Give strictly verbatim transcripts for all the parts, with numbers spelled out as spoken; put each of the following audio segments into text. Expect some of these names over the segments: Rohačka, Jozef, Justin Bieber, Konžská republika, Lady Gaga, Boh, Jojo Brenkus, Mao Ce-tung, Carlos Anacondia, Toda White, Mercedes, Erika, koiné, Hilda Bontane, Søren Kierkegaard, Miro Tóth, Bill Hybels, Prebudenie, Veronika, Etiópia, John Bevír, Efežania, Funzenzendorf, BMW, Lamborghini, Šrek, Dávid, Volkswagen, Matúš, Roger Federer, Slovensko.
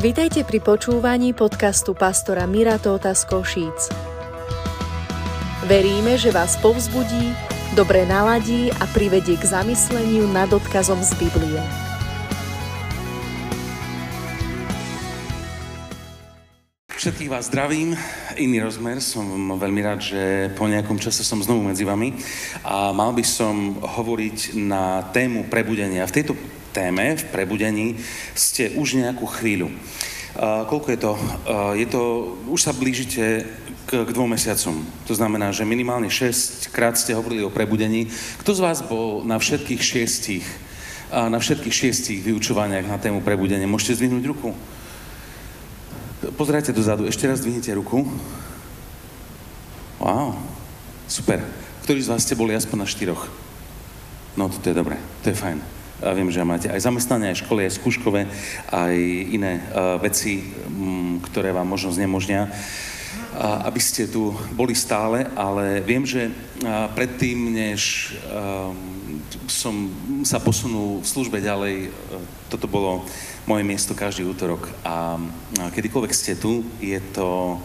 Vitajte pri počúvaní podcastu pastora Mira Tótha z Košíc. Veríme, že vás povzbudí, dobre naladí a privedie k zamysleniu nad odkazom z Biblie. Všetkých vás zdravím. Iný rozmer, som veľmi rád, že po nejakom čase som znovu medzi vami a mal by som hovoriť na tému prebudenia. V tejto téme, v prebudení, ste už nejakú chvíľu. Uh, koľko je to? Uh, je to? Už sa blížite k, k dvom mesiacom. To znamená, že minimálne šesť krát ste hovorili o prebudení. Kto z vás bol na všetkých šiestich, uh, na všetkých šiestich vyučovaniach na tému prebudenie? Môžete zdvihnúť ruku? Pozerajte dozadu. Ešte raz zdvihnite ruku. Wow. Super. Ktorý z vás ste boli aspoň na štyroch? No, to je dobré. To je fajn. A viem, že máte aj zamestnania, aj školy, aj skúškové, aj iné uh, veci, m, ktoré vám možno znemožnia, uh, aby ste tu boli stále, ale viem, že uh, predtým, než uh, som sa posunul v službe ďalej, uh, toto bolo moje miesto každý útorok. A uh, kedykoľvek ste tu, je to...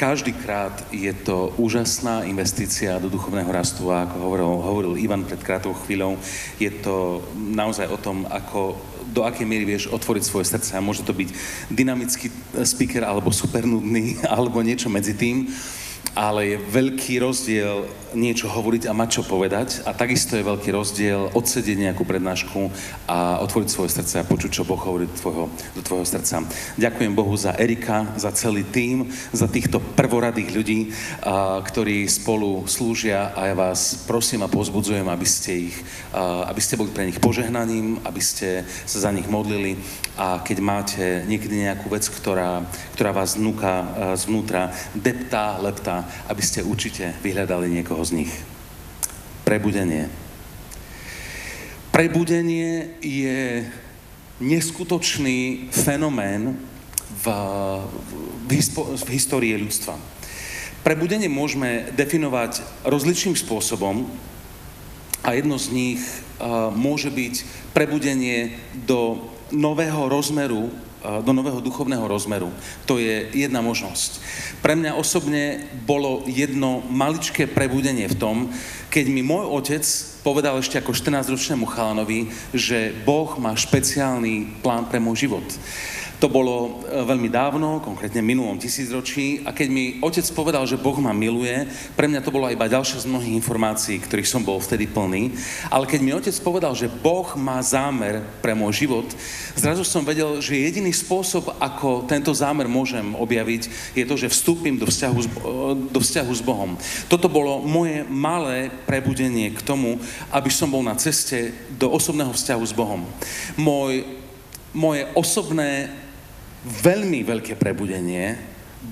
Každýkrát je to úžasná investícia do duchovného rastu a ako hovoril, hovoril Ivan pred krátou chvíľou, je to naozaj o tom, ako, do akej miery vieš otvoriť svoje srdce a môže to byť dynamický speaker alebo super nudný alebo niečo medzi tým, ale je veľký rozdiel niečo hovoriť a mať čo povedať a takisto je veľký rozdiel odsedieť nejakú prednášku a otvoriť svoje srdce a počuť, čo Boh hovorí do tvojho, do tvojho srdca. Ďakujem Bohu za Erika, za celý tím, za týchto prvoradých ľudí, a, ktorí spolu slúžia a ja vás prosím a povzbudzujem, aby ste ich, a, aby ste boli pre nich požehnaním, aby ste sa za nich modlili a keď máte niekedy nejakú vec, ktorá, ktorá vás vnúka zvnútra, deptá, leptá, aby ste určite vyhľadali niekoho z nich. Prebudenie. Prebudenie je neskutočný fenomén v, v, v histórii ľudstva. Prebudenie môžeme definovať rozličným spôsobom a jedno z nich uh, môže byť prebudenie do nového rozmeru, do nového duchovného rozmeru. To je jedna možnosť. Pre mňa osobne bolo jedno maličké prebudenie v tom, keď mi môj otec povedal ešte ako štrnásťročnému chalanovi, že Boh má špeciálny plán pre môj život. To bolo veľmi dávno, konkrétne minulom tisícročí a keď mi otec povedal, že Boh ma miluje, pre mňa to bola iba ďalšia z mnohých informácií, ktorých som bol vtedy plný, ale keď mi otec povedal, že Boh má zámer pre môj život, zrazu som vedel, že jediný spôsob, ako tento zámer môžem objaviť, je to, že vstúpim do vzťahu s, do vzťahu s Bohom. Toto bolo moje malé prebudenie k tomu, aby som bol na ceste do osobného vzťahu s Bohom. Môj, moje osobné veľmi veľké prebudenie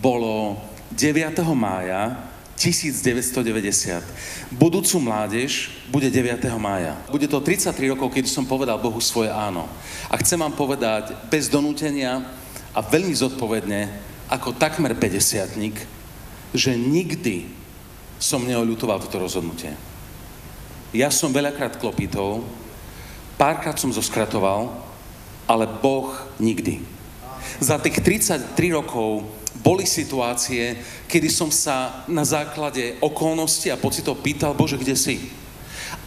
bolo deviateho mája tisícdeväťstodeväťdesiat. Budúcu mládež bude deviateho mája. Bude to tridsaťtri rokov, keď som povedal Bohu svoje áno. A chcem vám povedať bez donútenia a veľmi zodpovedne, ako takmer päťdesiatnik, že nikdy som neoľutoval toto rozhodnutie. Ja som veľakrát klopitol, párkrát som zoskratoval, ale Boh nikdy. Za tých tridsaťtri rokov boli situácie, kedy som sa na základe okolností a pocitov pýtal, Bože, kde si?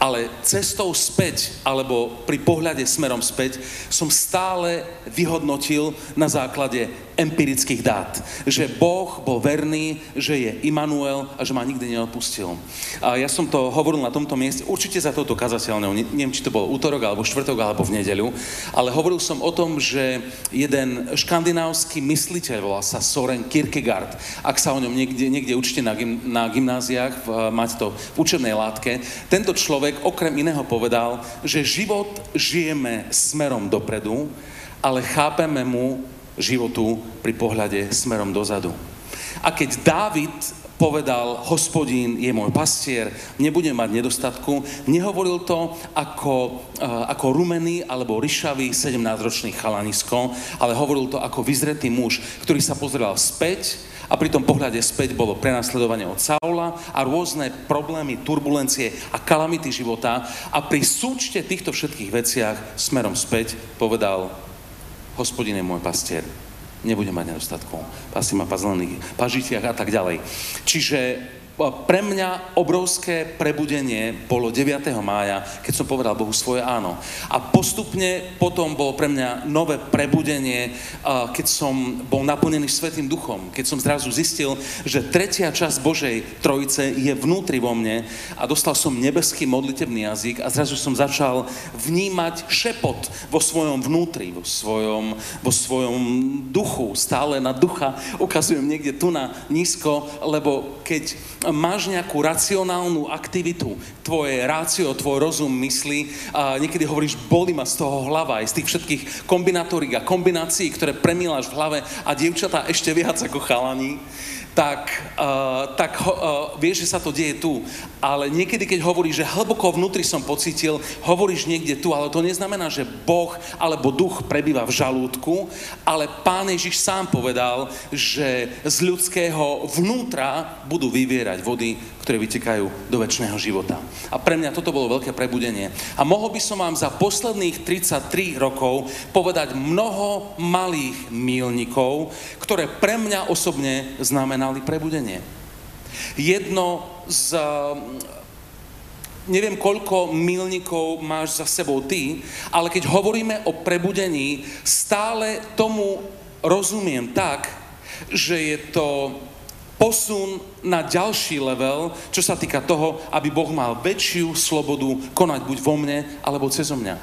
Ale cestou späť, alebo pri pohľade smerom späť, som stále vyhodnotil na základe empirických dát, že Boh bol verný, že je Immanuel a že ma nikdy neodpustil. A ja som to hovoril na tomto mieste, určite za touto kazateľňou, neviem, či to bolo útorok, alebo štvrtok, alebo v nedeľu, ale hovoril som o tom, že jeden škandinávsky mysliteľ, volá sa Søren Kierkegaard, ak sa o ňom niekde, niekde učite na, gym, na gymnáziách, máte to v učebnej látke, tento človek okrem iného povedal, že život žijeme smerom dopredu, ale chápeme mu životu pri pohľade smerom dozadu. A keď Dávid povedal, Hospodín je môj pastier, nebudem mať nedostatku, nehovoril to ako, ako rumený alebo ryšavý sedemnásťročný chalanisko, ale hovoril to ako vyzretý muž, ktorý sa pozeral späť a pri tom pohľade späť bolo prenasledovanie od Saula a rôzne problémy, turbulencie a kalamity života a pri súčte týchto všetkých veciach smerom späť povedal Hospodin je môj pastier. nebudem mať nedostatkov, pasy ma pazlených pažitiach a tak ďalej. Čiže pre mňa obrovské prebudenie bolo deviateho mája, keď som povedal Bohu svoje áno. A postupne potom bolo pre mňa nové prebudenie, keď som bol naplnený Svätým Duchom, keď som zrazu zistil, že tretia časť Božej Trojice je vnútri vo mne a dostal som nebeský modlitebný jazyk a zrazu som začal vnímať šepot vo svojom vnútri, vo svojom, vo svojom duchu. Stále na ducha ukazujem niekde tu na nízko, lebo keď máš nejakú racionálnu aktivitu, tvoje rácio, tvoj rozum, myslí, a niekedy hovoríš, boli ma z toho hlava, aj z tých všetkých kombinatorík a kombinácií, ktoré premiláš v hlave a dievčatá ešte viac ako chalani, tak, uh, tak uh, vieš, že sa to deje tu. Ale niekedy, keď hovoríš, že hlboko vnútri som pocítil, hovoríš niekde tu, ale to neznamená, že Boh alebo duch prebýva v žalúdku, ale Pán Ježiš sám povedal, že z ľudského vnútra budú vyvierať vody, ktoré vytekajú do večného života. A pre mňa toto bolo veľké prebudenie. A mohol by som vám za posledných tridsaťtri rokov povedať mnoho malých míľnikov, ktoré pre mňa osobne znamená prebudenie. Jedno z... Neviem, koľko milníkov máš za sebou ty, ale keď hovoríme o prebudení, stále tomu rozumiem tak, že je to posun na ďalší level, čo sa týka toho, aby Boh mal väčšiu slobodu konať buď vo mne, alebo cezo mňa.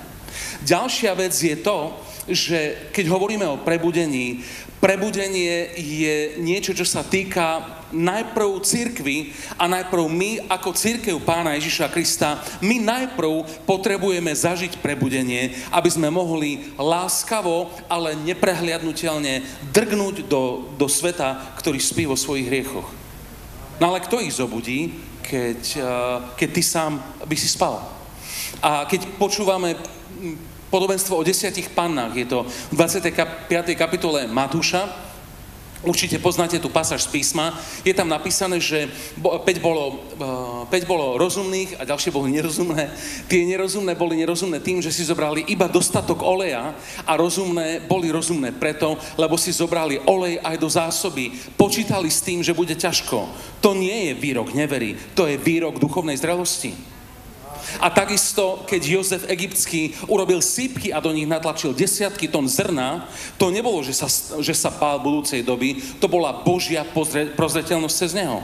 Ďalšia vec je to, že keď hovoríme o prebudení, prebudenie je niečo, čo sa týka najprv cirkvi a najprv my ako cirkev Pána Ježiša Krista, my najprv potrebujeme zažiť prebudenie, aby sme mohli láskavo, ale neprehliadnutelne drgnúť do, do sveta, ktorý spí vo svojich hriechoch. No ale kto ich zobudí, keď, keď ty sám by si spal? A keď počúvame podobenstvo o desiatich pannách, je to v dvadsiatej piatej kapitole Matúša. Určite poznáte tú pasáž z písma. Je tam napísané, že päť bolo, bolo rozumných a ďalšie boli nerozumné. Tie nerozumné boli nerozumné tým, že si zobrali iba dostatok oleja a rozumné boli rozumné preto, lebo si zobrali olej aj do zásoby. Počítali s tým, že bude ťažko. To nie je výrok nevery, to je výrok duchovnej zrelosti. A takisto, keď Jozef egyptský urobil sýpky a do nich natlačil desiatky tón zrna, to nebolo, že sa, že sa pál budúcej doby, to bola Božia pozre, prozreteľnosť cez neho.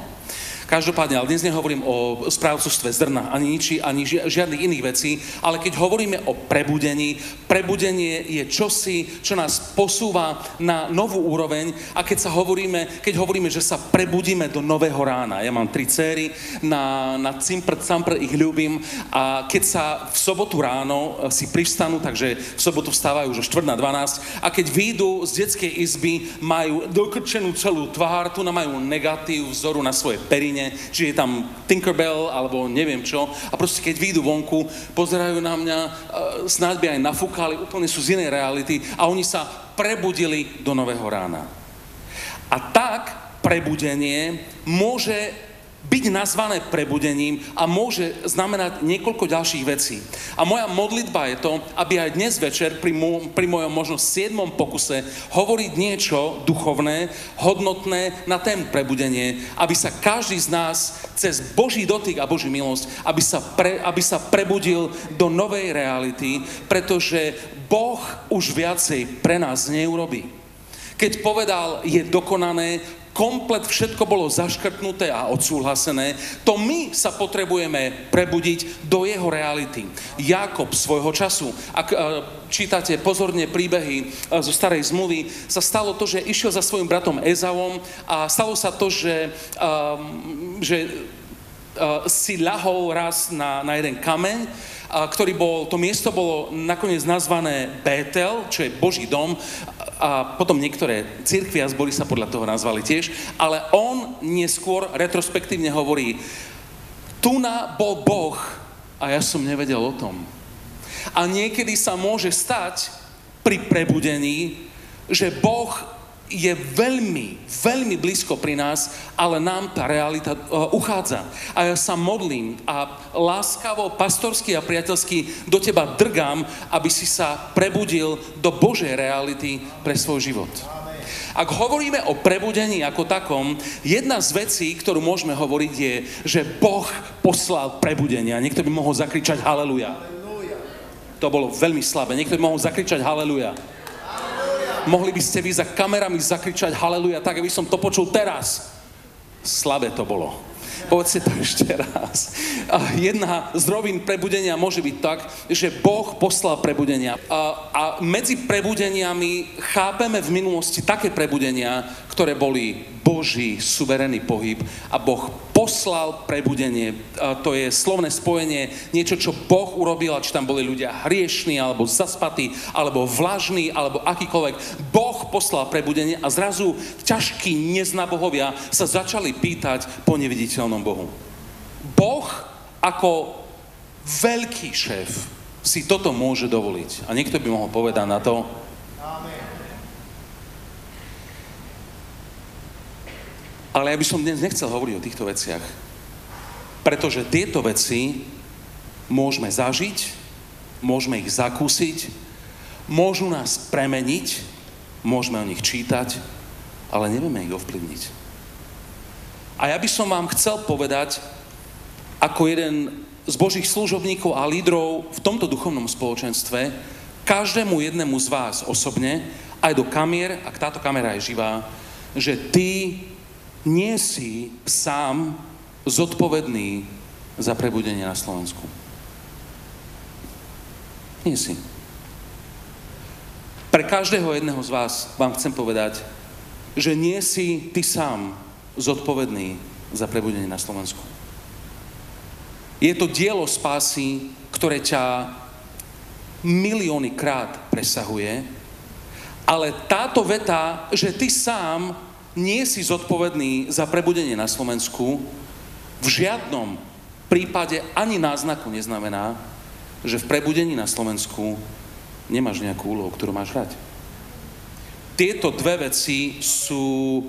Každopádne, ale dnes nehovorím o správcovstve zrna, ani ničí, ani žiadnych iných vecí, ale keď hovoríme o prebudení, prebudenie je čosi, čo nás posúva na novú úroveň a keď sa hovoríme, keď hovoríme, že sa prebudíme do nového rána. Ja mám tri céry, na, na cimpr, campr ich ľúbim a keď sa v sobotu ráno si privstanú, takže v sobotu vstávajú už o štyri na dvanásť a keď výjdu z detskej izby, majú dokrčenú celú tvár, tu majú negatív vzoru na svoje periny, čiže je tam Tinkerbell alebo neviem čo a proste keď výjdu vonku, pozerajú na mňa, snáď by aj nafúkali, úplne sú z inej reality a oni sa prebudili do nového rána. A tak prebudenie môže byť nazvané prebudením a môže znamenať niekoľko ďalších vecí. A moja modlitba je to, aby aj dnes večer pri, mô, pri mojom možno siedmom pokuse hovoriť niečo duchovné, hodnotné na tému prebudenie, aby sa každý z nás cez Boží dotyk a Boží milosť, aby sa, pre, aby sa prebudil do novej reality, pretože Boh už viacej pre nás neurobí. Keď povedal, je dokonané, komplet všetko bolo zaškrtnuté a odsúhlasené, to my sa potrebujeme prebudiť do jeho reality. Jákob svojho času, ak čítate pozorne príbehy zo Starej zmluvy, sa stalo to, že išiel za svojim bratom Ezavom a stalo sa to, že, že si ľahol raz na, na jeden kameň, ktorý bol, to miesto bolo nakoniec nazvané Bétel, čo je Boží dom, a potom niektoré cirkvi a zbory sa podľa toho nazvali tiež, ale on neskôr retrospektívne hovorí, tuna bol Boh a ja som nevedel o tom. A niekedy sa môže stať pri prebudení, že Boh je veľmi, veľmi blízko pri nás, ale nám tá realita uh, uchádza. A ja sa modlím a láskavo, pastorsky a priateľsky do teba drgám, aby si sa prebudil do Božej reality pre svoj život. Ak hovoríme o prebudení ako takom, jedna z vecí, ktorú môžeme hovoriť je, že Boh poslal prebudenia. Niekto by mohol zakričať haleluja. To bolo veľmi slabé. Niekto by mohol zakričať haleluja. Mohli by ste vy za kamerami zakričať haleluja, tak aby som to počul teraz. Slabé to bolo. Povedzte to ešte raz. A jedna z rovín prebudenia môže byť tak, že Boh poslal prebudenia. A, a medzi prebudeniami chápeme v minulosti také prebudenia, ktoré boli Boží suverénny pohyb a Boh poslal prebudenie. A to je slovné spojenie, niečo, čo Boh urobil, a či tam boli ľudia hriešní, alebo zaspatí, alebo vlažní, alebo akýkoľvek. Boh poslal prebudenie a zrazu ťažkí neznabohovia sa začali pýtať po neviditeľnom Bohu. Boh ako veľký šéf si toto môže dovoliť. A niekto by mohol povedať na to. Ale ja by som dnes nechcel hovoriť o týchto veciach. Pretože tieto veci môžeme zažiť, môžeme ich zakúsiť, môžu nás premeniť, môžeme o nich čítať, ale nevieme ich ovplyvniť. A ja by som vám chcel povedať, ako jeden z Božích služobníkov a lídrov v tomto duchovnom spoločenstve, každému jednému z vás osobne, aj do kamier, ak táto kamera je živá, že ty nie si sám zodpovedný za prebudenie na Slovensku. Nie si. Pre každého jedného z vás vám chcem povedať, že nie si ty sám zodpovedný za prebudenie na Slovensku. Je to dielo spásy, ktoré ťa milióny krát presahuje, ale táto veta, že ty sám nie si zodpovedný za prebudenie na Slovensku, v žiadnom prípade ani náznaku neznamená, že v prebudení na Slovensku nemáš nejakú úlohu, ktorú máš hrať. Tieto dve veci sú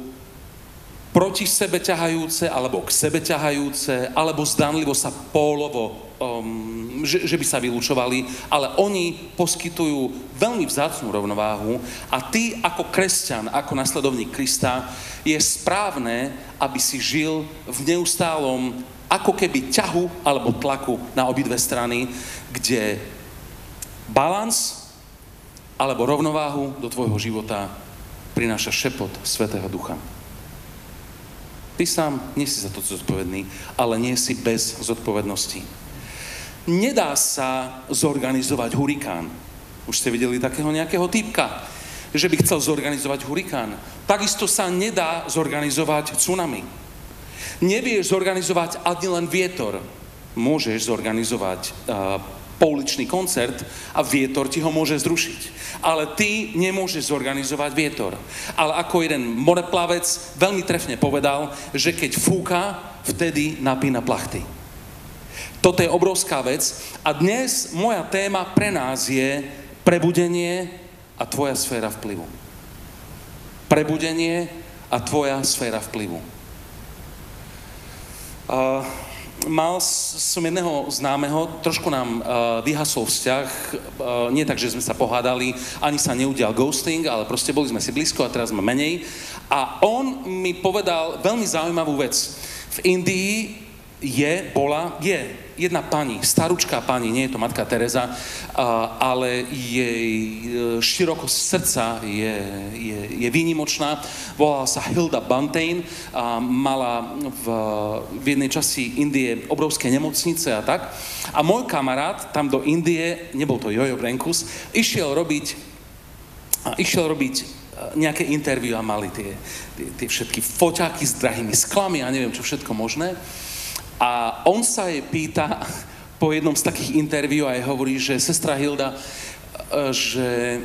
proti sebe ťahajúce, alebo k sebe ťahajúce, alebo zdanlivo sa pólovo, um, že, že by sa vylúčovali, ale oni poskytujú veľmi vzácnu rovnováhu a ty ako kresťan, ako nasledovník Krista, je správne, aby si žil v neustálom ako keby ťahu alebo tlaku na obidve strany, kde balans alebo rovnováhu do tvojho života prináša šepot Svätého Ducha. Ty sám nie si za to zodpovedný, ale nie si bez zodpovednosti. Nedá sa zorganizovať hurikán. Už ste videli takého nejakého týpka, že by chcel zorganizovať hurikán. Takisto sa nedá zorganizovať tsunami. Nevieš zorganizovať ani len vietor. Môžeš zorganizovať uh, pouličný koncert a vietor ti ho môže zrušiť. Ale ty nemôžeš zorganizovať vietor. Ale ako jeden moreplavec veľmi trefne povedal, že keď fúka, vtedy napína plachty. Toto je obrovská vec a dnes moja téma pre nás je prebudenie a tvoja sféra vplyvu. Prebudenie a tvoja sféra vplyvu. A Uh, Mal som jedného známeho, trošku nám uh, vyhasol vzťah, uh, nie tak, že sme sa pohádali, ani sa neudial ghosting, ale proste boli sme si blízko a teraz sme menej. A on mi povedal veľmi zaujímavú vec. V Indii je, bola, je jedna pani, staručká pani, nie je to matka Tereza, uh, ale jej uh, širokosť srdca je, je, je výnimočná. Volala sa Hilda Bontane, uh, mala v, uh, v jednej časti Indie obrovské nemocnice a tak. A môj kamarát tam do Indie, nebol to Jojo Brenkus, išiel robiť, uh, išiel robiť nejaké interview a mali tie, tie, tie všetky foťáky s drahými sklami a neviem čo všetko možné. A on sa jej pýta po jednom z takých interviú a jej hovorí, že sestra Hilda, že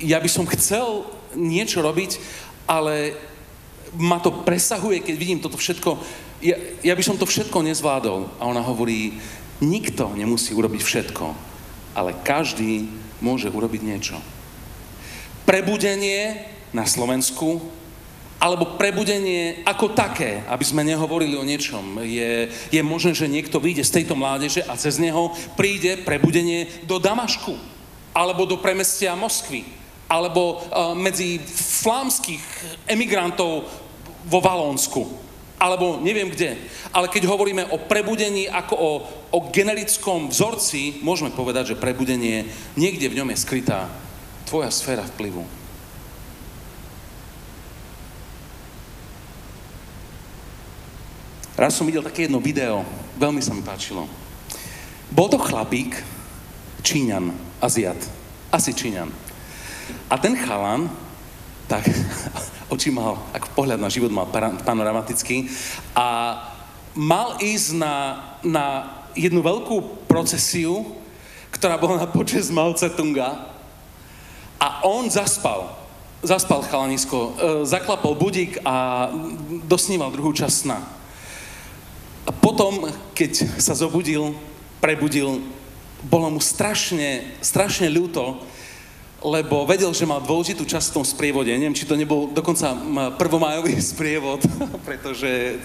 ja by som chcel niečo robiť, ale ma to presahuje, keď vidím toto všetko. Ja, ja by som to všetko nezvládol. A ona hovorí, nikto nemusí urobiť všetko, ale každý môže urobiť niečo. prebudenie na Slovensku, alebo prebudenie ako také, aby sme nehovorili o niečom. Je, je možné, že niekto vyjde z tejto mládeže a cez neho príde prebudenie do Damašku, alebo do premestia Moskvy, alebo uh, medzi flámskych emigrantov vo Valónsku, alebo neviem kde. Ale keď hovoríme o prebudení ako o, o generickom vzorci, môžeme povedať, že prebudenie, niekde v ňom je skrytá tvoja sféra vplyvu. Raz som videl také jedno video, veľmi sa mi páčilo. Bol to chlapík, Číňan, Aziat, asi Číňan. A ten chalan, tak oči mal, ako pohľad na život mal panoramatický, a mal ísť na, na jednu veľkú procesiu, ktorá bola na počesť Mao Ce-tunga, a on zaspal. Zaspal chalanisko, zaklapol budík a dosníval druhú časť sna. A potom, keď sa zobudil, prebudil, bolo mu strašne, strašne ľúto, lebo vedel, že mal dôležitú časť v tom sprievode. Neviem, či to nebol dokonca prvomájový sprievod, pretože,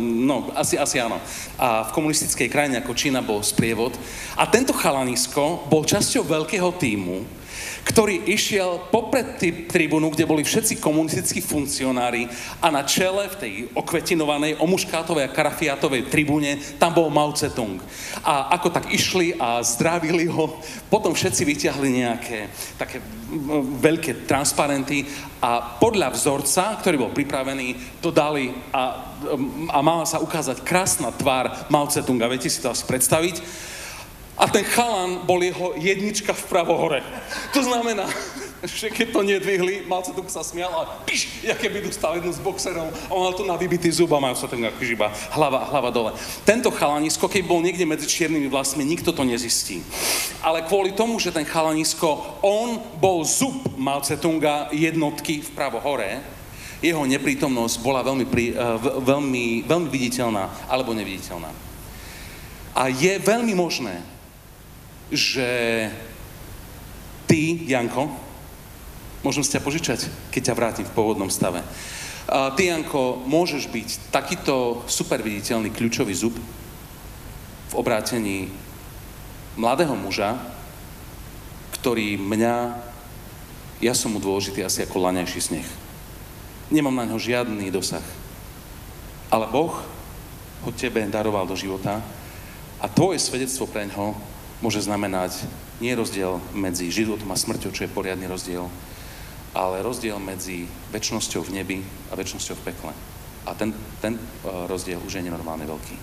no, asi, asi áno. A v komunistickej krajine ako Čína bol sprievod. A tento chalanisko bol časťou veľkého tímu, ktorý išiel popred tribúnu, kde boli všetci komunistickí funkcionári, a na čele v tej okvetinovanej, omuškátovej a karafiatovej tribúne tam bol Mao Ce-tung. A ako tak išli a zdravili ho, potom všetci vyťahli nejaké také veľké transparenty a podľa vzorca, ktorý bol pripravený, to dali a, a mala sa ukázať krásna tvár Mao Ce-tunga. Viete si to asi predstaviť? A ten chalan bol jeho jednička vpravo hore. To znamená, že keď to nedvihli, Mao Ce-tung sa smial a piš, jaké by dostal jednu z boxerov. On mal to na vybitý zub a Mao Ce-tung ako žiba, hlava, hlava dole. Tento chalanisko, keď bol niekde medzi čiernymi vlasmi, nikto to nezistí. Ale kvôli tomu, že ten chalanisko, on bol zub Mao Ce-tunga jednotky vpravo hore, jeho neprítomnosť bola veľmi, pri, veľmi, veľmi viditeľná alebo neviditeľná. A je veľmi možné, že ty, Janko, môžem si ťa požičať, keď ťa vrátim v pôvodnom stave. A ty, Janko, môžeš byť takýto super viditeľný kľúčový zub v obrátení mladého muža, ktorý mňa, ja som mu dôležitý asi ako laňajší sneh. Nemám na ňo žiadny dosah. Ale Boh ho tebe daroval do života a tvoje svedectvo pre ňoho môže znamenať nie rozdiel medzi životom a smrťou, čo je poriadny rozdiel, ale rozdiel medzi večnosťou v nebi a večnosťou v pekle. A ten, ten rozdiel už je nenormálne veľký.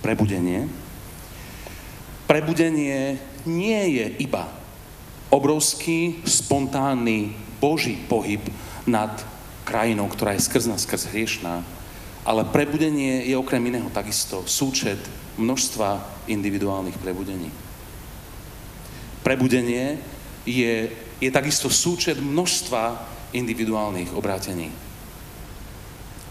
Prebudenie. Prebudenie nie je iba obrovský, spontánny, boží pohyb nad krajinou, ktorá je skrz nás, skrz hriešná, ale prebudenie je okrem iného takisto súčet množstva individuálnych prebudení. Prebudenie je, je takisto súčet množstva individuálnych obrátení.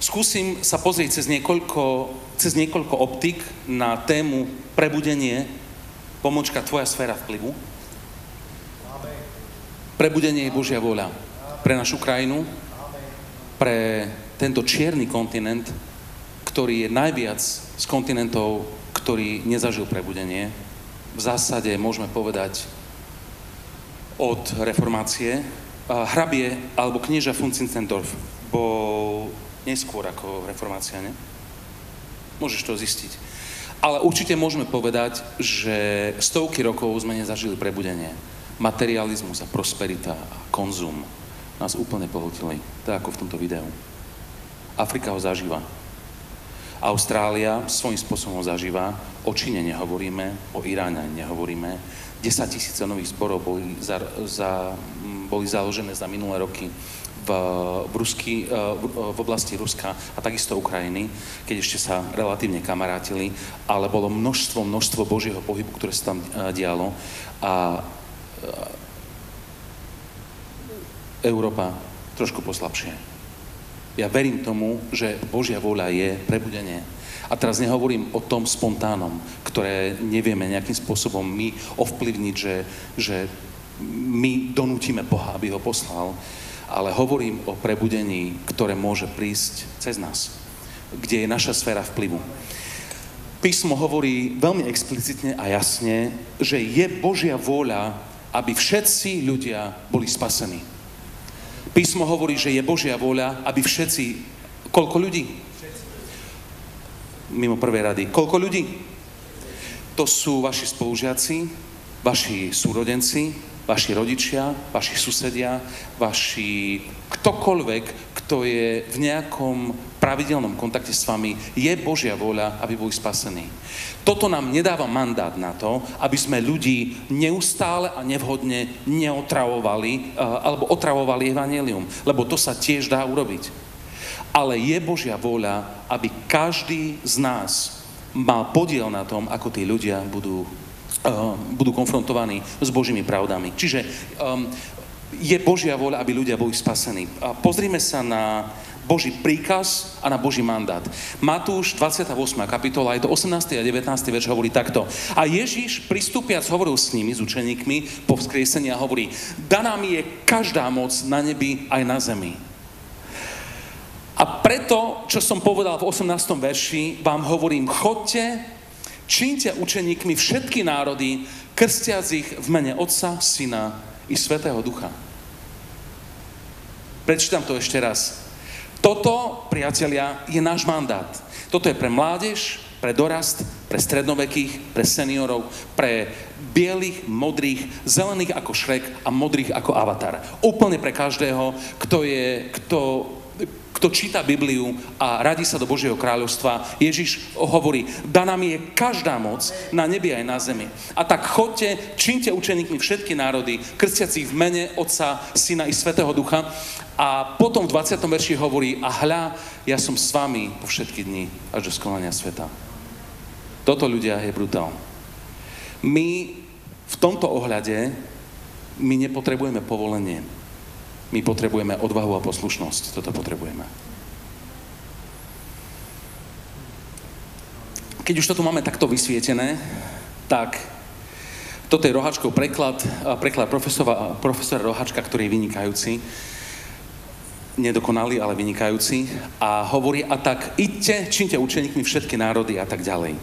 Skúsim sa pozrieť cez niekoľko, cez niekoľko optík na tému prebudenie, pomočka tvoja sféra vplyvu. Prebudenie je Božia vôľa pre našu krajinu, pre tento čierny kontinent, ktorý je najviac z kontinentov, ktorý nezažil prebudenie. V zásade môžeme povedať od reformácie. Hrabie alebo knieža Funzenzendorf bol neskôr ako reformácia, ne? Môžeš to zistiť. Ale určite môžeme povedať, že stovky rokov sme nezažili prebudenie. Materializmus a prosperita a konzum nás úplne pohotili, tak ako v tomto videu. Afrika ho zažíva. Austrália svojím spôsobom zažíva, o Číne nehovoríme, o Iráne nehovoríme. desaťtisíce nových zborov boli, za, za, boli založené za minulé roky v, v, Rusky, v oblasti Ruska a takisto Ukrajiny, keď ešte sa relatívne kamarátili, ale bolo množstvo, množstvo Božieho pohybu, ktoré sa tam dialo. A Európa trošku poslabšie. Ja verím tomu, že Božia vôľa je prebudenie. A teraz nehovorím o tom spontánom, ktoré nevieme nejakým spôsobom my ovplyvniť, že, že my donútime Boha, aby ho poslal, ale hovorím o prebudení, ktoré môže prísť cez nás, kde je naša sféra vplyvu. Písmo hovorí veľmi explicitne a jasne, že je Božia vôľa, aby všetci ľudia boli spasení. Písmo hovorí, že je Božia vôľa, aby všetci... Koľko ľudí? Mimo prvej rady. Koľko ľudí? To sú vaši spolužiaci, vaši súrodenci, vaši rodičia, vaši susedia, vaši... ktokoľvek, kto je v nejakom pravidelnom kontakte s vami, je Božia vôľa, aby boli spasení. Toto nám nedáva mandát na to, aby sme ľudí neustále a nevhodne neotravovali, alebo otravovali evanjelium, lebo to sa tiež dá urobiť. Ale je Božia vôľa, aby každý z nás mal podiel na tom, ako tí ľudia budú, uh, budú konfrontovaní s Božími pravdami. Čiže um, je Božia vôľa, aby ľudia boli spasení. A pozrime sa na Boží príkaz a na Boží mandát. Matúš dvadsiata ôsma kapitola, aj do osemnásteho a devätnásteho verša hovorí takto. A Ježíš, pristúpiac, hovoril s nimi, s učeníkmi, po vzkriesení a hovorí: daná mi je každá moc na nebi aj na zemi. A preto, čo som povedal v osemnástom verši, vám hovorím, chodte, čiňte učeníkmi všetky národy, krstiac ich v mene Otca, Syna i Svätého Ducha. Prečítam to ešte raz. Toto, priatelia, je náš mandát. Toto je pre mládež, pre dorast, pre strednovekých, pre seniorov, pre bielých, modrých, zelených ako Šrek a modrých ako Avatar. Úplne pre každého, kto je, kto, kto číta Bibliu a radí sa do Božieho kráľovstva. Ježiš hovorí, daná mi je každá moc na nebi aj na zemi. A tak chodte, čiňte učeníkmi všetky národy, krstiaci v mene Otca, Syna i Svätého Ducha. A potom v dvadsiatom verši hovorí: a hľa, ja som s vami po všetky dni až do skonania sveta. Toto, ľudia, je brutál. My v tomto ohľade, my nepotrebujeme povolenie. My potrebujeme odvahu a poslušnosť. Toto potrebujeme. Keď už to tu máme takto vysvietené, tak toto je Rohačkov preklad, preklad profesora, profesora Rohačka, ktorý je vynikajúci. Nedokonalý, ale vynikajúci, a hovorí: a tak idte, čiňte učeníkmi všetky národy a tak ďalej.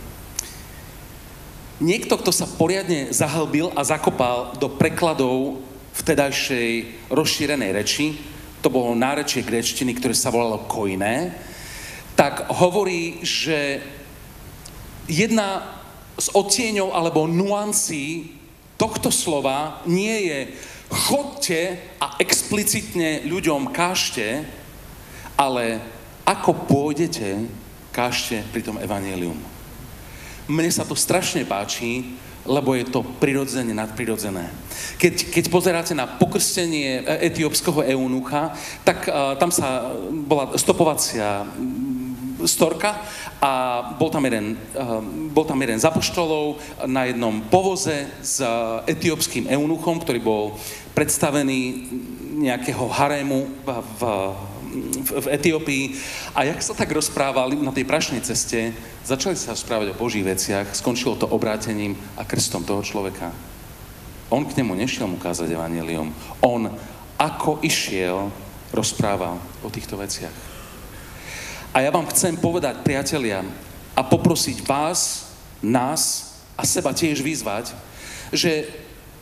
Niekto, kto sa poriadne zahlbil a zakopal do prekladov vtedajšej rozšírenej reči, to bolo nárečie gréčtiny, ktoré sa volalo koiné, tak hovorí, že jedna z odtieňov alebo nuancí tohto slova nie je chodte a explicitne ľuďom kážte, ale ako pôjdete, kážte pri tom evanjelium. Mne sa to strašne páči, lebo je to prirodzene nadprirodzené. Keď, keď pozeráte na pokrstenie etiópskeho eunucha, tak uh, tam sa bola stopovacia storka a bol tam jeden, bol tam jeden z apoštolov na jednom povoze s etiópskym eunuchom, ktorý bol predstavený nejakého harému v, v, v Etiópii. A jak sa tak rozprávali na tej prašnej ceste, začali sa rozprávať o Božích veciach, skončilo to obrátením a krstom toho človeka. On k nemu nešiel mu kázať evanjelium. On, ako išiel, rozprával o týchto veciach. A ja vám chcem povedať, priatelia, a poprosiť vás, nás a seba tiež vyzvať, že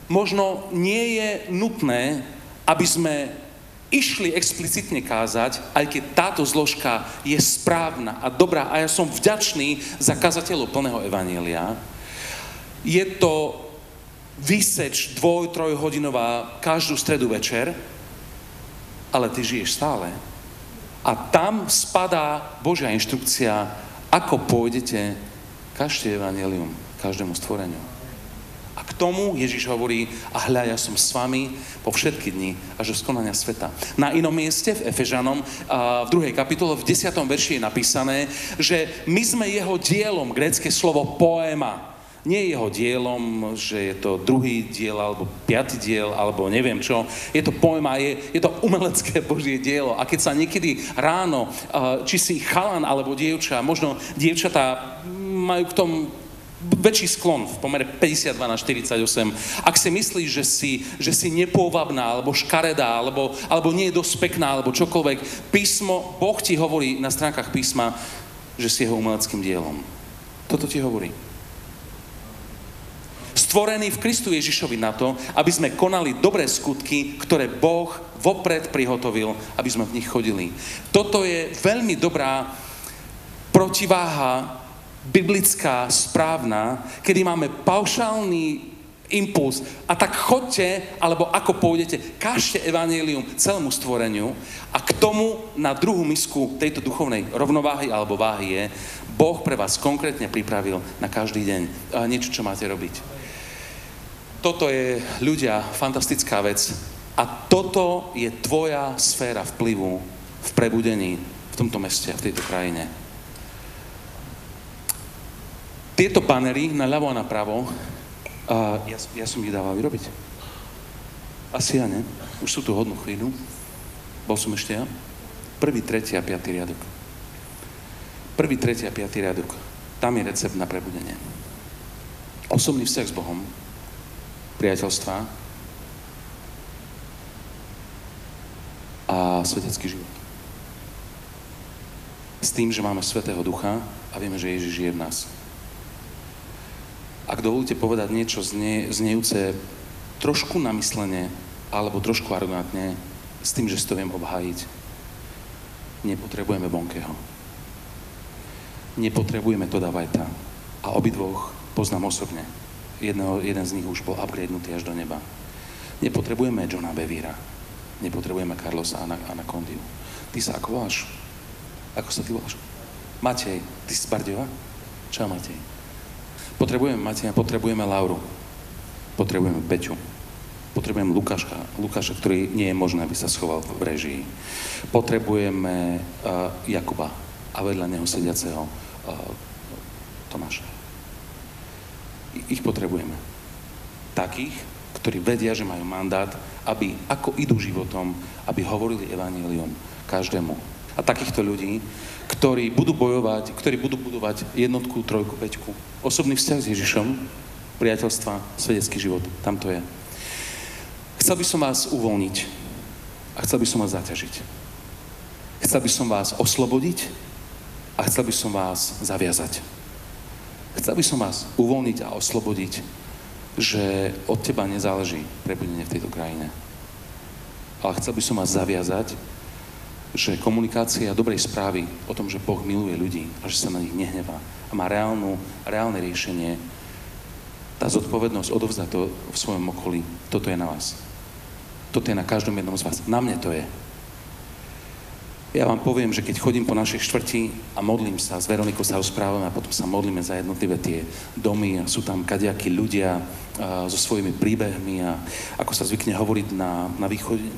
možno nie je nutné, aby sme išli explicitne kázať, aj keď táto zložka je správna a dobrá, a ja som vďačný za kazateľov plného evanjelia. Je to výseč dvoj, trojhodinová každú stredu večer, ale ty žiješ stále. A tam spadá Božia inštrukcia, ako pôjdete, kážte evanjelium každému stvoreniu. A k tomu Ježiš hovorí: a hľa, ja som s vami po všetky dni až do skonania sveta. Na inom mieste, v Efežanom, v druhej kapitole, v desiatom verši je napísané, že my sme jeho dielom, grécke slovo poema. Nie je jeho dielom, že je to druhý diel, alebo piatý diel, alebo neviem čo. Je to poema, je, je to umelecké Božie dielo. A keď sa niekedy ráno, či si chalan alebo dievča, možno dievčatá majú k tomu väčší sklon v pomere päťdesiatdva na štyridsaťosem. Ak si myslíš, že si, že si nepôvabná, alebo škaredá, alebo, alebo nie je dosť pekná, alebo čokoľvek, písmo, Boh ti hovorí na stránkach písma, že si jeho umeleckým dielom. Toto ti hovorí. Stvorený v Kristu Ježišovi na to, aby sme konali dobré skutky, ktoré Boh vopred prihotovil, aby sme v nich chodili. Toto je veľmi dobrá protiváha, biblická, správna, kedy máme paušálny impuls. A tak chodte, alebo ako pôjdete, kážte evanjelium celému stvoreniu a k tomu na druhú misku tejto duchovnej rovnováhy alebo váhy je, Boh pre vás konkrétne pripravil na každý deň niečo, čo máte robiť. Toto je, ľudia, fantastická vec. A toto je tvoja sféra vplyvu v prebudení v tomto meste, v tejto krajine. Tieto banery na ľavo a na pravo, uh, ja, ja som ich dával vyrobiť. Asi ja, ne? Už sú tu hodnú chvíľu. Bol som ešte ja. Prvý, tretí a piatý riadok. Prvý, tretí a piatý riadok. Tam je recept na prebudenie. Osobný vzťah s Bohom, priateľstva a svetecký život. S tým, že máme Svätého Ducha a vieme, že Ježiš žije v nás. Ak dovolíte povedať niečo znie, zniejúce trošku namyslene alebo trošku arogantne, s tým, že si to viem obhájiť, nepotrebujeme Bonkého. Nepotrebujeme Toda Whitea. A obidvoch poznám osobne. Jedno, jeden z nich už bol upgradenutý až do neba. Nepotrebujeme Johna Bevíra. Nepotrebujeme Carlosa Anacondiu. Ty sa ako voláš? Ako sa ty voláš? Matej. Ty si z Bardiova? Čo Matej? Potrebujeme Mateja, potrebujeme Lauru. Potrebujeme Peťu. Potrebujeme Lukáša, Lukáša, ktorý nie je možné, aby sa schoval v režii. Potrebujeme uh, Jakuba a vedľa neho sediaceho uh, Tomáša. Ich potrebujeme. Takých, ktorí vedia, že majú mandát, aby, ako idú životom, aby hovorili evanjelium každému. A takýchto ľudí, ktorí budú bojovať, ktorí budú budovať jednotku, trojku, peťku. Osobný vzťah s Ježišom, priateľstva, svedecký život. Tam to je. Chcel by som vás uvoľniť a chcel by som vás zaťažiť. Chcel by som vás oslobodiť a chcel by som vás zaviazať. Chcel by som vás uvoľniť a oslobodiť, že od teba nezáleží prebudenie v tejto krajine. Ale chcel by som vás zaviazať, že komunikácia dobrej správy o tom, že Boh miluje ľudí a že sa na nich nehnevá a má reálnu, reálne riešenie, tá zodpovednosť odovzdať to v svojom okolí, toto je na vás. Toto je na každom jednom z vás. Na mne to je. Ja vám poviem, že keď chodím po našej štvrti a modlím sa, s Veronikou sa rozprávame a potom sa modlíme za jednotlivé tie domy a sú tam kadejakí ľudia a, so svojimi príbehmi a ako sa zvykne hovoriť na, na východe,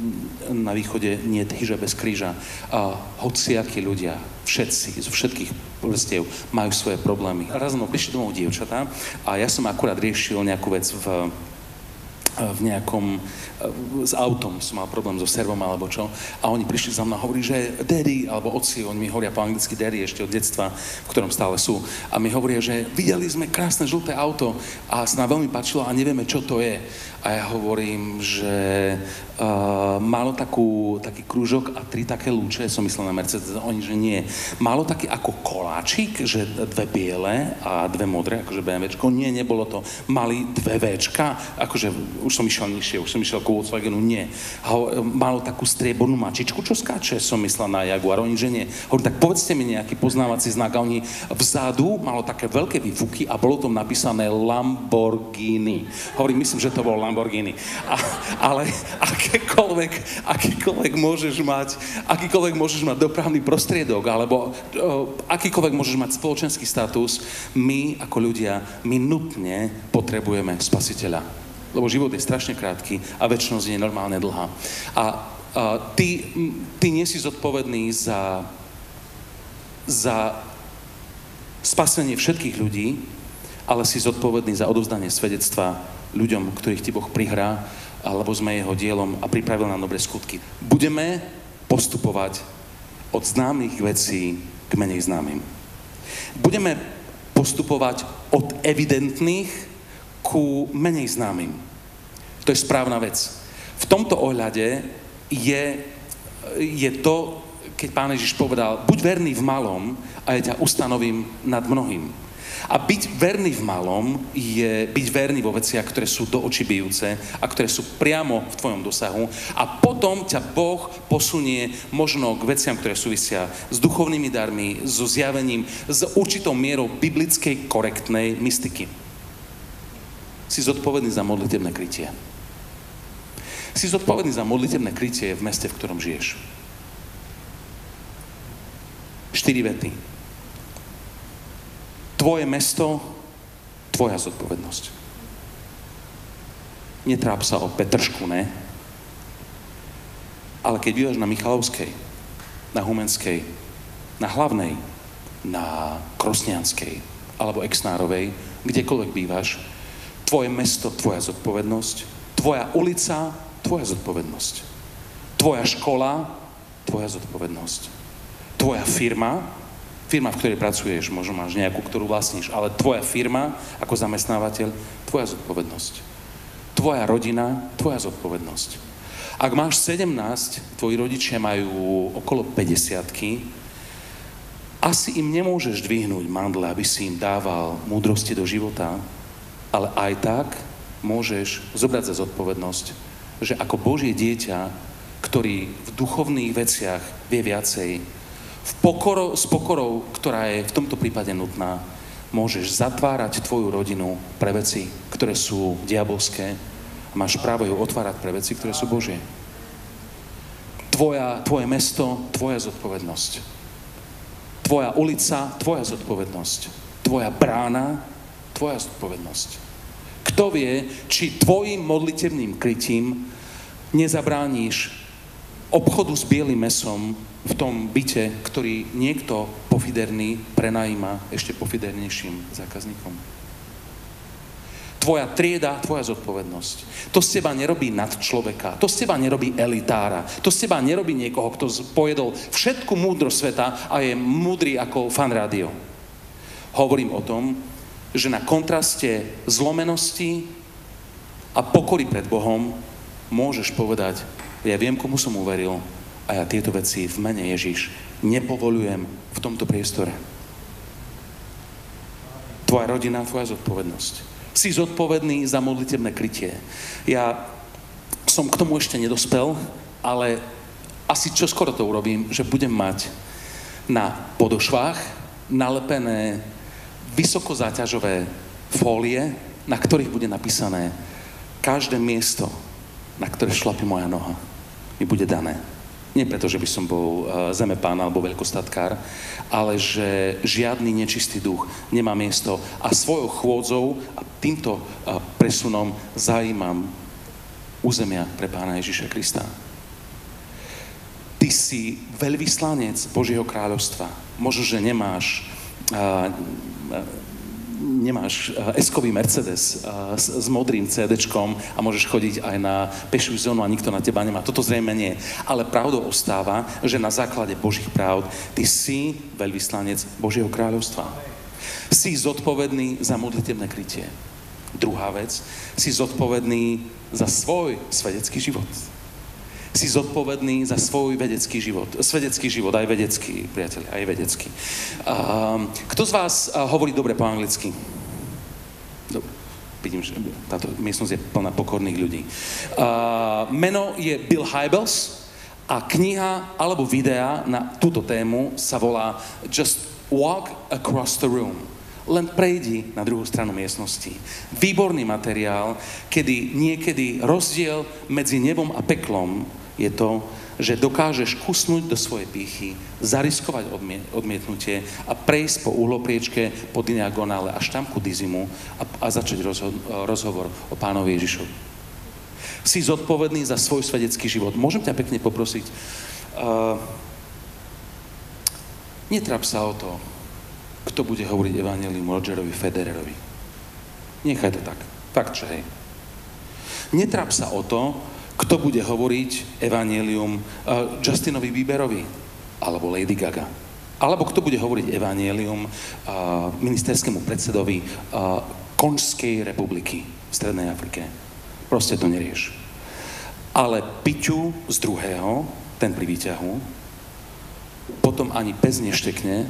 na východe nie hýža bez kríža. A hociakí ľudia, všetci, zo všetkých vrstiev majú svoje problémy. Raz sme prišli domov dievčatá a ja som akurát riešil nejakú vec v... v nejakom, s autom som mal problém so servom alebo čo a oni prišli za mnou a hovorí, že daddy alebo otci, oni mi hovoria po anglicky daddy ešte od detstva, v ktorom stále sú a mi hovoria, že videli sme krásne žlté auto a sa nám veľmi páčilo a nevieme, čo to je a ja hovorím, že uh, malo takú, taký krúžok a tri také lúče, som myslel na Mercedes, oni, že nie, malo taký ako koláčik, že dve biele a dve modré, akože BMWčko, nie, nebolo to, mali dve Včka, akože už som išiel nižšie, už som išiel ku Volkswagenu, nie. Ho, malo takú striebornú mačičku, čo skáče, som myslel na Jaguar, oni, že nie. Hovorím, tak povedzte mi nejaký poznávací znak, a oni vzadu malo také veľké výfuky a bolo tam napísané Lamborghini. Hovorím, myslím, že to bol Lamborghini. A, ale akékoľvek, akýkoľvek môžeš mať, akýkoľvek môžeš mať dopravný prostriedok, alebo akýkoľvek môžeš mať spoločenský status, my ako ľudia, my nutne potrebujeme spasiteľa. Lebo život je strašne krátky a večnosť je normálne dlhá. A, a ty, ty nie si zodpovedný za, za spasenie všetkých ľudí, ale si zodpovedný za odovzdanie svedectva ľuďom, ktorých ti Boh prihrá, alebo sme jeho dielom a pripravil nám dobré skutky. Budeme postupovať od známych vecí k menej známym. Budeme postupovať od evidentných ku menej známym. To je správna vec. V tomto ohľade je, je to, keď Pán Ježiš povedal, buď verný v malom a ja ťa ustanovím nad mnohým. A byť verný v malom je byť verný vo veciach, ktoré sú do očí bijúce a ktoré sú priamo v tvojom dosahu a potom ťa Boh posunie možno k veciam, ktoré súvisia s duchovnými darmi, so zjavením, s určitou mierou biblickej korektnej mystiky. Si zodpovedný za modlitebné krytie. Si zodpovedný za modlitebné krytie v meste, v ktorom žiješ. Štyri vety. Tvoje mesto, tvoja zodpovednosť. Netráp sa o Petržku, ne? Ale keď bývaš na Michalovskej, na Humenskej, na Hlavnej, na Krosnianskej alebo Exnárovej, kdekoľvek bývaš, tvoje mesto, tvoja zodpovednosť, tvoja ulica, tvoja zodpovednosť, tvoja škola, tvoja zodpovednosť, tvoja firma, firma, v ktorej pracuješ, možno máš nejakú, ktorú vlastníš, ale tvoja firma ako zamestnávateľ, tvoja zodpovednosť. Tvoja rodina, tvoja zodpovednosť. Ak máš sedemnásť, tvoji rodičia majú okolo päťdesiatky, asi im nemôžeš dvihnúť mandle, aby si im dával múdrosti do života, ale aj tak môžeš zobrať za zodpovednosť, že ako Božie dieťa, ktorý v duchovných veciach vie viacej, V pokoro, s pokorou, ktorá je v tomto prípade nutná, môžeš zatvárať tvoju rodinu pre veci, ktoré sú diabolské a máš právo ju otvárať pre veci, ktoré sú Božie. Tvoja, tvoje mesto, tvoja zodpovednosť. Tvoja ulica, tvoja zodpovednosť. Tvoja brána, tvoja zodpovednosť. Kto vie, či tvojim modlitevným krytím nezabrániš obchodu s bielým mesom v tom byte, ktorý niekto pofiderný prenajíma ešte pofidernejším zákazníkom. Tvoja trieda, tvoja zodpovednosť. To z teba nerobí nadčloveka, to z teba nerobí elitára, to z teba nerobí niekoho, kto pojedol všetku múdrosť sveta a je múdry ako fan rádio. Hovorím o tom, že na kontraste zlomenosti a pokory pred Bohom môžeš povedať, ja viem, komu som uveril, a ja tieto veci v mene Ježiš nepovolujem v tomto priestore. Tvoja rodina, tvoja zodpovednosť. Si zodpovedný za modlitebné krytie. Ja som k tomu ešte nedospel, ale asi čoskoro to urobím, že budem mať na podošvách nalepené vysokozáťažové fólie, na ktorých bude napísané každé miesto, na ktoré šlapí moja noha, mi bude dané. Nie preto, že by som bol zemepán alebo veľkostatkár, ale že žiadny nečistý duch nemá miesto a svojou chôdzou a týmto presunom zaujímam územia pre Pána Ježiša Krista. Ty si veľvyslanec Božieho kráľovstva. Možno, že nemáš nemáš eskový Mercedes s modrým cé déčkom a môžeš chodiť aj na pešiu zónu a nikto na teba nemá. Toto zrejme nie. Ale pravdou ostáva, že na základe Božích práv ty si veľvyslanec Božieho kráľovstva. Si zodpovedný za modlitebné krytie. Druhá vec, si zodpovedný za svoj svedecký život. Si zodpovedný za svoj vedecký život. Svedecký život, aj vedecký, priateľ, aj vedecký. Uh, kto z vás uh, hovorí dobre po anglicky? Dobre. Vidím, že táto miestnosť je plná pokorných ľudí. Uh, meno je Bill Hybels a kniha alebo videa na túto tému sa volá Just Walk Across the Room. Len prejdi na druhú stranu miestnosti. Výborný materiál, kedy niekedy rozdiel medzi nebom a peklom je to, že dokážeš kusnúť do svojej pýchy, zariskovať odmiet- odmietnutie a prejsť po uhlopriečke, po diagonále až tam ku dizimu a, a začať rozho- rozhovor o Pánovi Ježišovi. Si zodpovedný za svoj svedecký život. Môžem ťa pekne poprosiť, uh, netráp sa o to, kto bude hovoriť evanjelium Rogerovi Federerovi. Nechaj to tak. Fakt, že hej. Netráp sa o to, kto bude hovoriť evanjelium uh, Justinovi Bieberovi alebo Lady Gaga. Alebo kto bude hovoriť evanjelium ministerskému predsedovi Konžskej republiky v Strednej Afrike. Proste to nerieš. Ale piťu z druhého, ten pri výťahu, potom ani pes neštekne,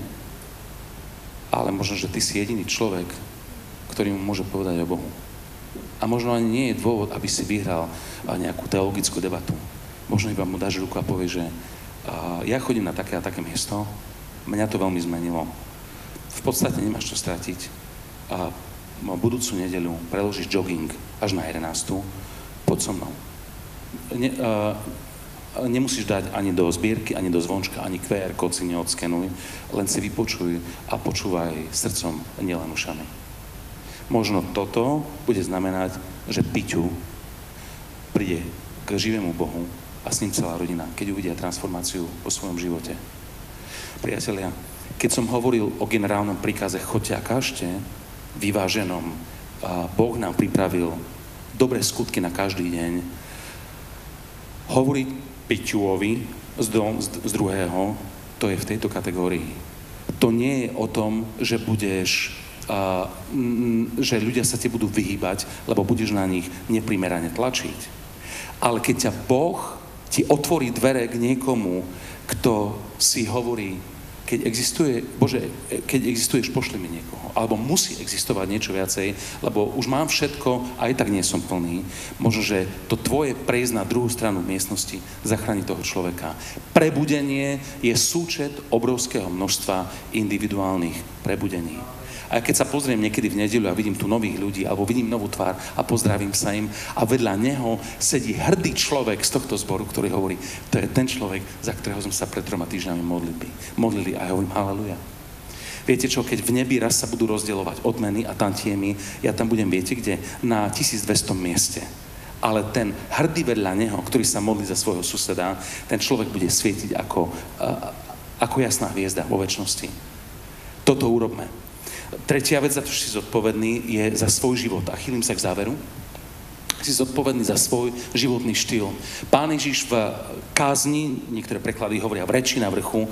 ale možno, že ty si jediný človek, ktorý mu môže povedať o Bohu. A možno ani nie je dôvod, aby si vyhral nejakú teologickú debatu. Možno iba mu dáš ruku a povie, že uh, ja chodím na také a také miesto, mňa to veľmi zmenilo. V podstate nemáš čo stratiť. Uh, budúcu nedeľu preložíš jogging až na jedenástu, pod so mnou. Ne, uh, nemusíš dať ani do zbierky, ani do zvončka, ani kú er kód si neodskenuj, len si vypočuj a počúvaj srdcom, nielen ušami. Možno toto bude znamenať, že piťu príde k živému Bohu a s ním celá rodina, keď uvidia transformáciu vo svojom živote. Priatelia, keď som hovoril o generálnom príkaze choďte a kážte, vyváženom, Boh nám pripravil dobré skutky na každý deň. Hovoriť piťuovi z, dom, z druhého, to je v tejto kategórii. To nie je o tom, že budeš, a, m, že ľudia sa ti budú vyhýbať, lebo budeš na nich neprimerane tlačiť. Ale keď ťa Boh ti otvorí dvere k niekomu, kto si hovorí, keď existuje, Bože, keď existuješ, pošli mi niekoho. Alebo musí existovať niečo viacej, lebo už mám všetko a aj tak nie som plný. Možno, že to tvoje prejsť na druhú stranu miestnosti zachráni toho človeka. Prebudenie je súčet obrovského množstva individuálnych prebudení. A keď sa pozriem niekedy v nedeľu a vidím tu nových ľudí, alebo vidím novú tvár a pozdravím sa im a vedľa neho sedí hrdý človek z tohto zboru, ktorý hovorí, to je ten človek, za ktorého sme sa pred troma týždňami modlili. A ja hovorím, haleluja. Viete čo, keď v nebi raz sa budú rozdielovať odmeny a tantiemy, ja tam budem, viete kde, na tisícdvestom mieste. Ale ten hrdý vedľa neho, ktorý sa modlí za svojho suseda, ten človek bude svietiť ako, ako jasná hviezda vo večnosti. Toto urobme. Tretia vec, za to, že si zodpovedný, je za svoj život. A chýlim sa k záveru. Si zodpovedný za svoj životný štýl. Pán Ježiš v kázni, niektoré preklady hovoria v reči na vrchu,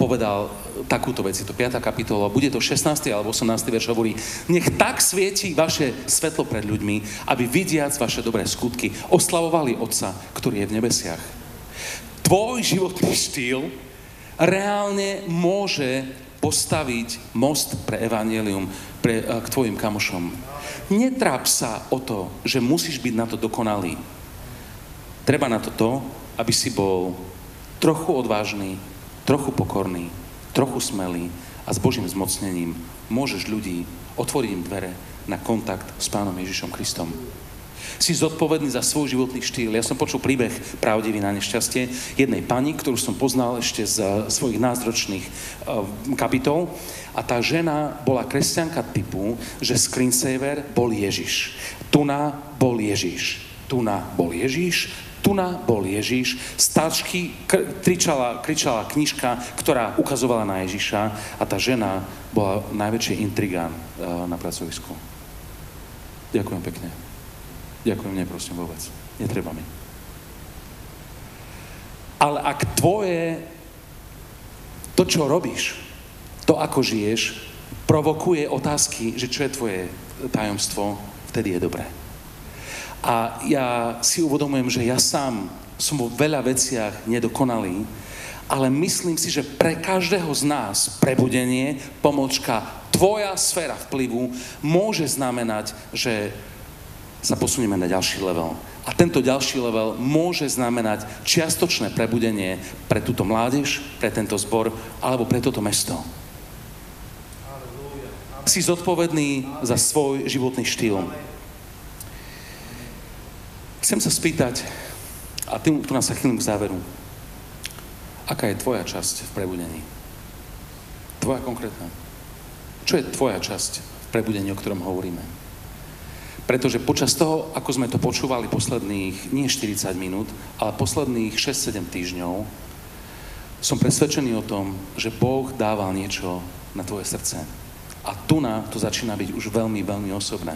povedal takúto vec, je to piata kapitola, bude to šestnásty alebo osemnásty verš, hovorí, nech tak svieti vaše svetlo pred ľuďmi, aby vidiac vaše dobré skutky oslavovali Otca, ktorý je v nebesiach. Tvoj životný štýl reálne môže postaviť most pre evanjelium pre, k tvojim kamošom. Netráp sa o to, že musíš byť na to dokonalý. Treba na to to, aby si bol trochu odvážny, trochu pokorný, trochu smelý a s Božím zmocnením môžeš ľudí otvoriť im dvere na kontakt s Pánom Ježišom Kristom. Si zodpovedný za svoj životný štýl. Ja som počul príbeh pravdivý na nešťastie jednej pani, ktorú som poznal ešte z svojich názročných uh, kapitol. A tá žena bola kresťanka typu, že screensaver bol Ježiš. Tuna bol Ježiš. Tuna bol Ježiš. Tuna bol Ježiš. Stačky kr- tričala, kričala knižka, ktorá ukazovala na Ježiša. A tá žena bola najväčší intrigán uh, na pracovisku. Ďakujem pekne. Ďakujem, neprosím vôbec. Netreba mi. Ale ak tvoje, to, čo robíš, to, ako žiješ, provokuje otázky, že čo je tvoje tajomstvo, vtedy je dobré. A ja si uvedomujem, že ja sám som vo veľa veciach nedokonalý, ale myslím si, že pre každého z nás prebudenie, pomočka, tvoja sféra vplyvu môže znamenať, že sa posunieme na ďalší level. A tento ďalší level môže znamenať čiastočné prebudenie pre túto mládež, pre tento zbor, alebo pre toto mesto. Si zodpovedný za svoj životný štýl. Chcem sa spýtať, a tu nás sa chýlim k záveru, aká je tvoja časť v prebudení? Tvoja konkrétna. Čo je tvoja časť v prebudení, o ktorom hovoríme? Pretože počas toho, ako sme to počúvali posledných, nie štyridsať minút, ale posledných šesť sedem týždňov, som presvedčený o tom, že Boh dával niečo na tvoje srdce. A tu nám to začína byť už veľmi, veľmi osobné.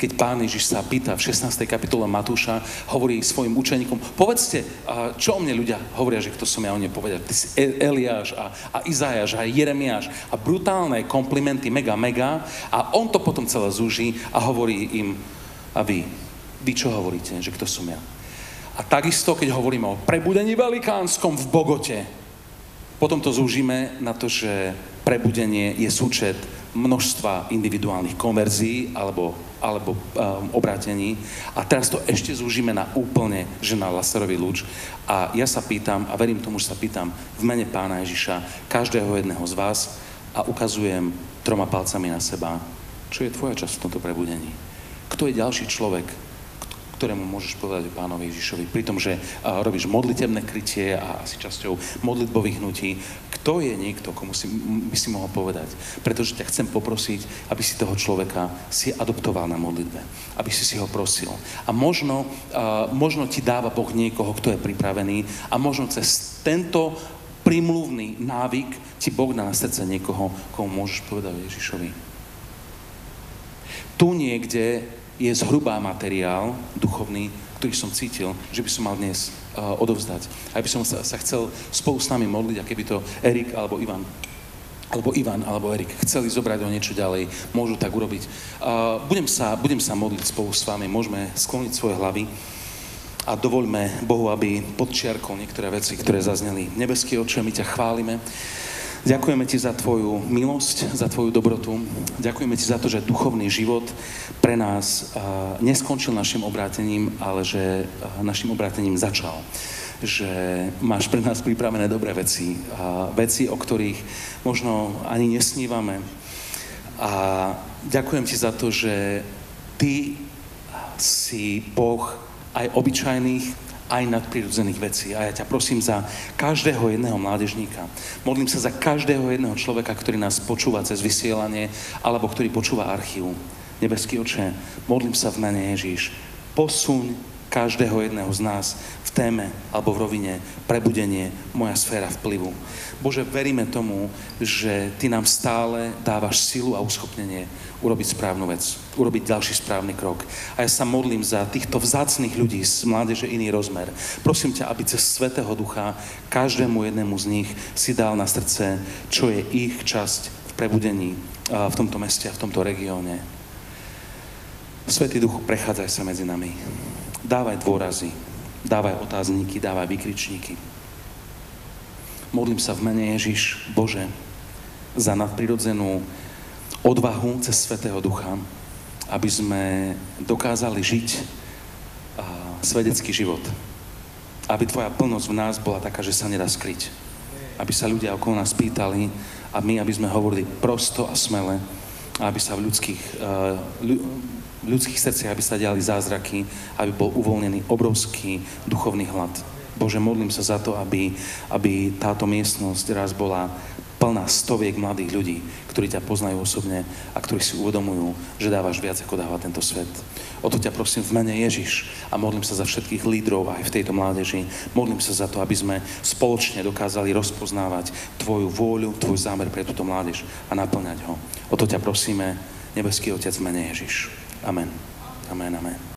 Keď Pán Ježiš sa pýta v šestnástej kapitole Matúša, hovorí svojim učeníkom, povedzte, čo o mne ľudia hovoria, že kto som ja o mne povedať. Ty si Eliáš a, a Izajáš a Jeremiáš a brutálne komplimenty, mega, mega. A on to potom celé zúži a hovorí im, a vy, vy čo hovoríte, že kto som ja. A takisto, keď hovoríme o prebudení velikánskom v Bogote, potom to zúžime na to, že prebudenie je súčet množstva individuálnych konverzií alebo, alebo um, obrátení. A teraz to ešte zúžime na úplne, že na laserový lúč. A ja sa pýtam, a verím tomu, že sa pýtam v mene Pána Ježiša, každého jedného z vás a ukazujem troma palcami na seba, čo je tvoja časť v tomto prebudení. Kto je ďalší človek, ktorému môžeš povedať o Pánovi Ježišovi, pri tom, že uh, robíš modlitebné krytie a asi časťou modlitbových hnutí. Kto je niekto, komu si, m- by si mohol povedať? Pretože ťa chcem poprosiť, aby si toho človeka si adoptoval na modlitbe. Aby si si ho prosil. A možno, uh, možno ti dáva Boh niekoho, kto je pripravený a možno cez tento prímluvný návyk ti Boh dá na srdce niekoho, komu môžeš povedať o Ježišovi. Tu niekde je zhrubá materiál duchovný, ktorý som cítil, že by som mal dnes uh, odovzdať. A by som sa, sa chcel spolu s nami modliť, a keby to Erik alebo Ivan, alebo Ivan alebo Erik chceli zobrať o niečo ďalej, môžu tak urobiť. Uh, budem, sa, budem sa modliť spolu s vami, môžeme skloniť svoje hlavy a dovoľme Bohu, aby podčiarkol niektoré veci, ktoré zazneli. Nebeský Otče, my ťa chválime. Ďakujeme ti za tvoju milosť, za tvoju dobrotu. Ďakujeme ti za to, že duchovný život pre nás uh, neskončil našim obrátením, ale že uh, našim obrátením začal. Že máš pre nás pripravené dobré veci. Uh, veci, o ktorých možno ani nesnívame. A ďakujem ti za to, že ty si Boh aj obyčajných, aj nadprirodzených vecí. A ja ťa prosím za každého jedného mládežníka. Modlím sa za každého jedného človeka, ktorý nás počúva cez vysielanie, alebo ktorý počúva archív. Nebeský Oče, modlím sa v mene Ježiš. Posuň každého jedného z nás v téme alebo v rovine prebudenie, moja sféra vplyvu. Bože, veríme tomu, že ty nám stále dávaš silu a uschopnenie urobiť správnu vec, urobiť ďalší správny krok. A ja sa modlím za týchto vzácnych ľudí z mládeže Iný rozmer. Prosím ťa, aby cez Svätého Ducha každému jednému z nich si dal na srdce, čo je ich časť v prebudení v tomto meste a v tomto regióne. Svätý Duchu, prechádzaj sa medzi nami. Dávaj dôrazy, dávaj otázníky, dávaj vykričníky. Modlím sa v mene Ježiš, Bože, za nadprirodzenú odvahu cez Svätého Ducha, aby sme dokázali žiť a, svedecký život. Aby tvoja plnosť v nás bola taká, že sa nedá skryť. Aby sa ľudia okolo nás pýtali a my, aby sme hovorili prosto a smele a aby sa v ľudských... Uh, ľu- v ľudských srdciach, aby sa diali zázraky, aby bol uvoľnený obrovský duchovný hlad. Bože, modlím sa za to, aby, aby táto miestnosť raz bola plná stoviek mladých ľudí, ktorí ťa poznajú osobne a ktorí si uvedomujú, že dávaš viac, ako dáva tento svet. O to ťa prosím v mene Ježiš a modlím sa za všetkých lídrov aj v tejto mládeži. Modlím sa za to, aby sme spoločne dokázali rozpoznávať tvoju vôľu, tvoj zámer pre túto mládež a naplňať ho. O to ťa prosíme, nebeský Otec, v mene Ježiš. Amen. Amen, amen.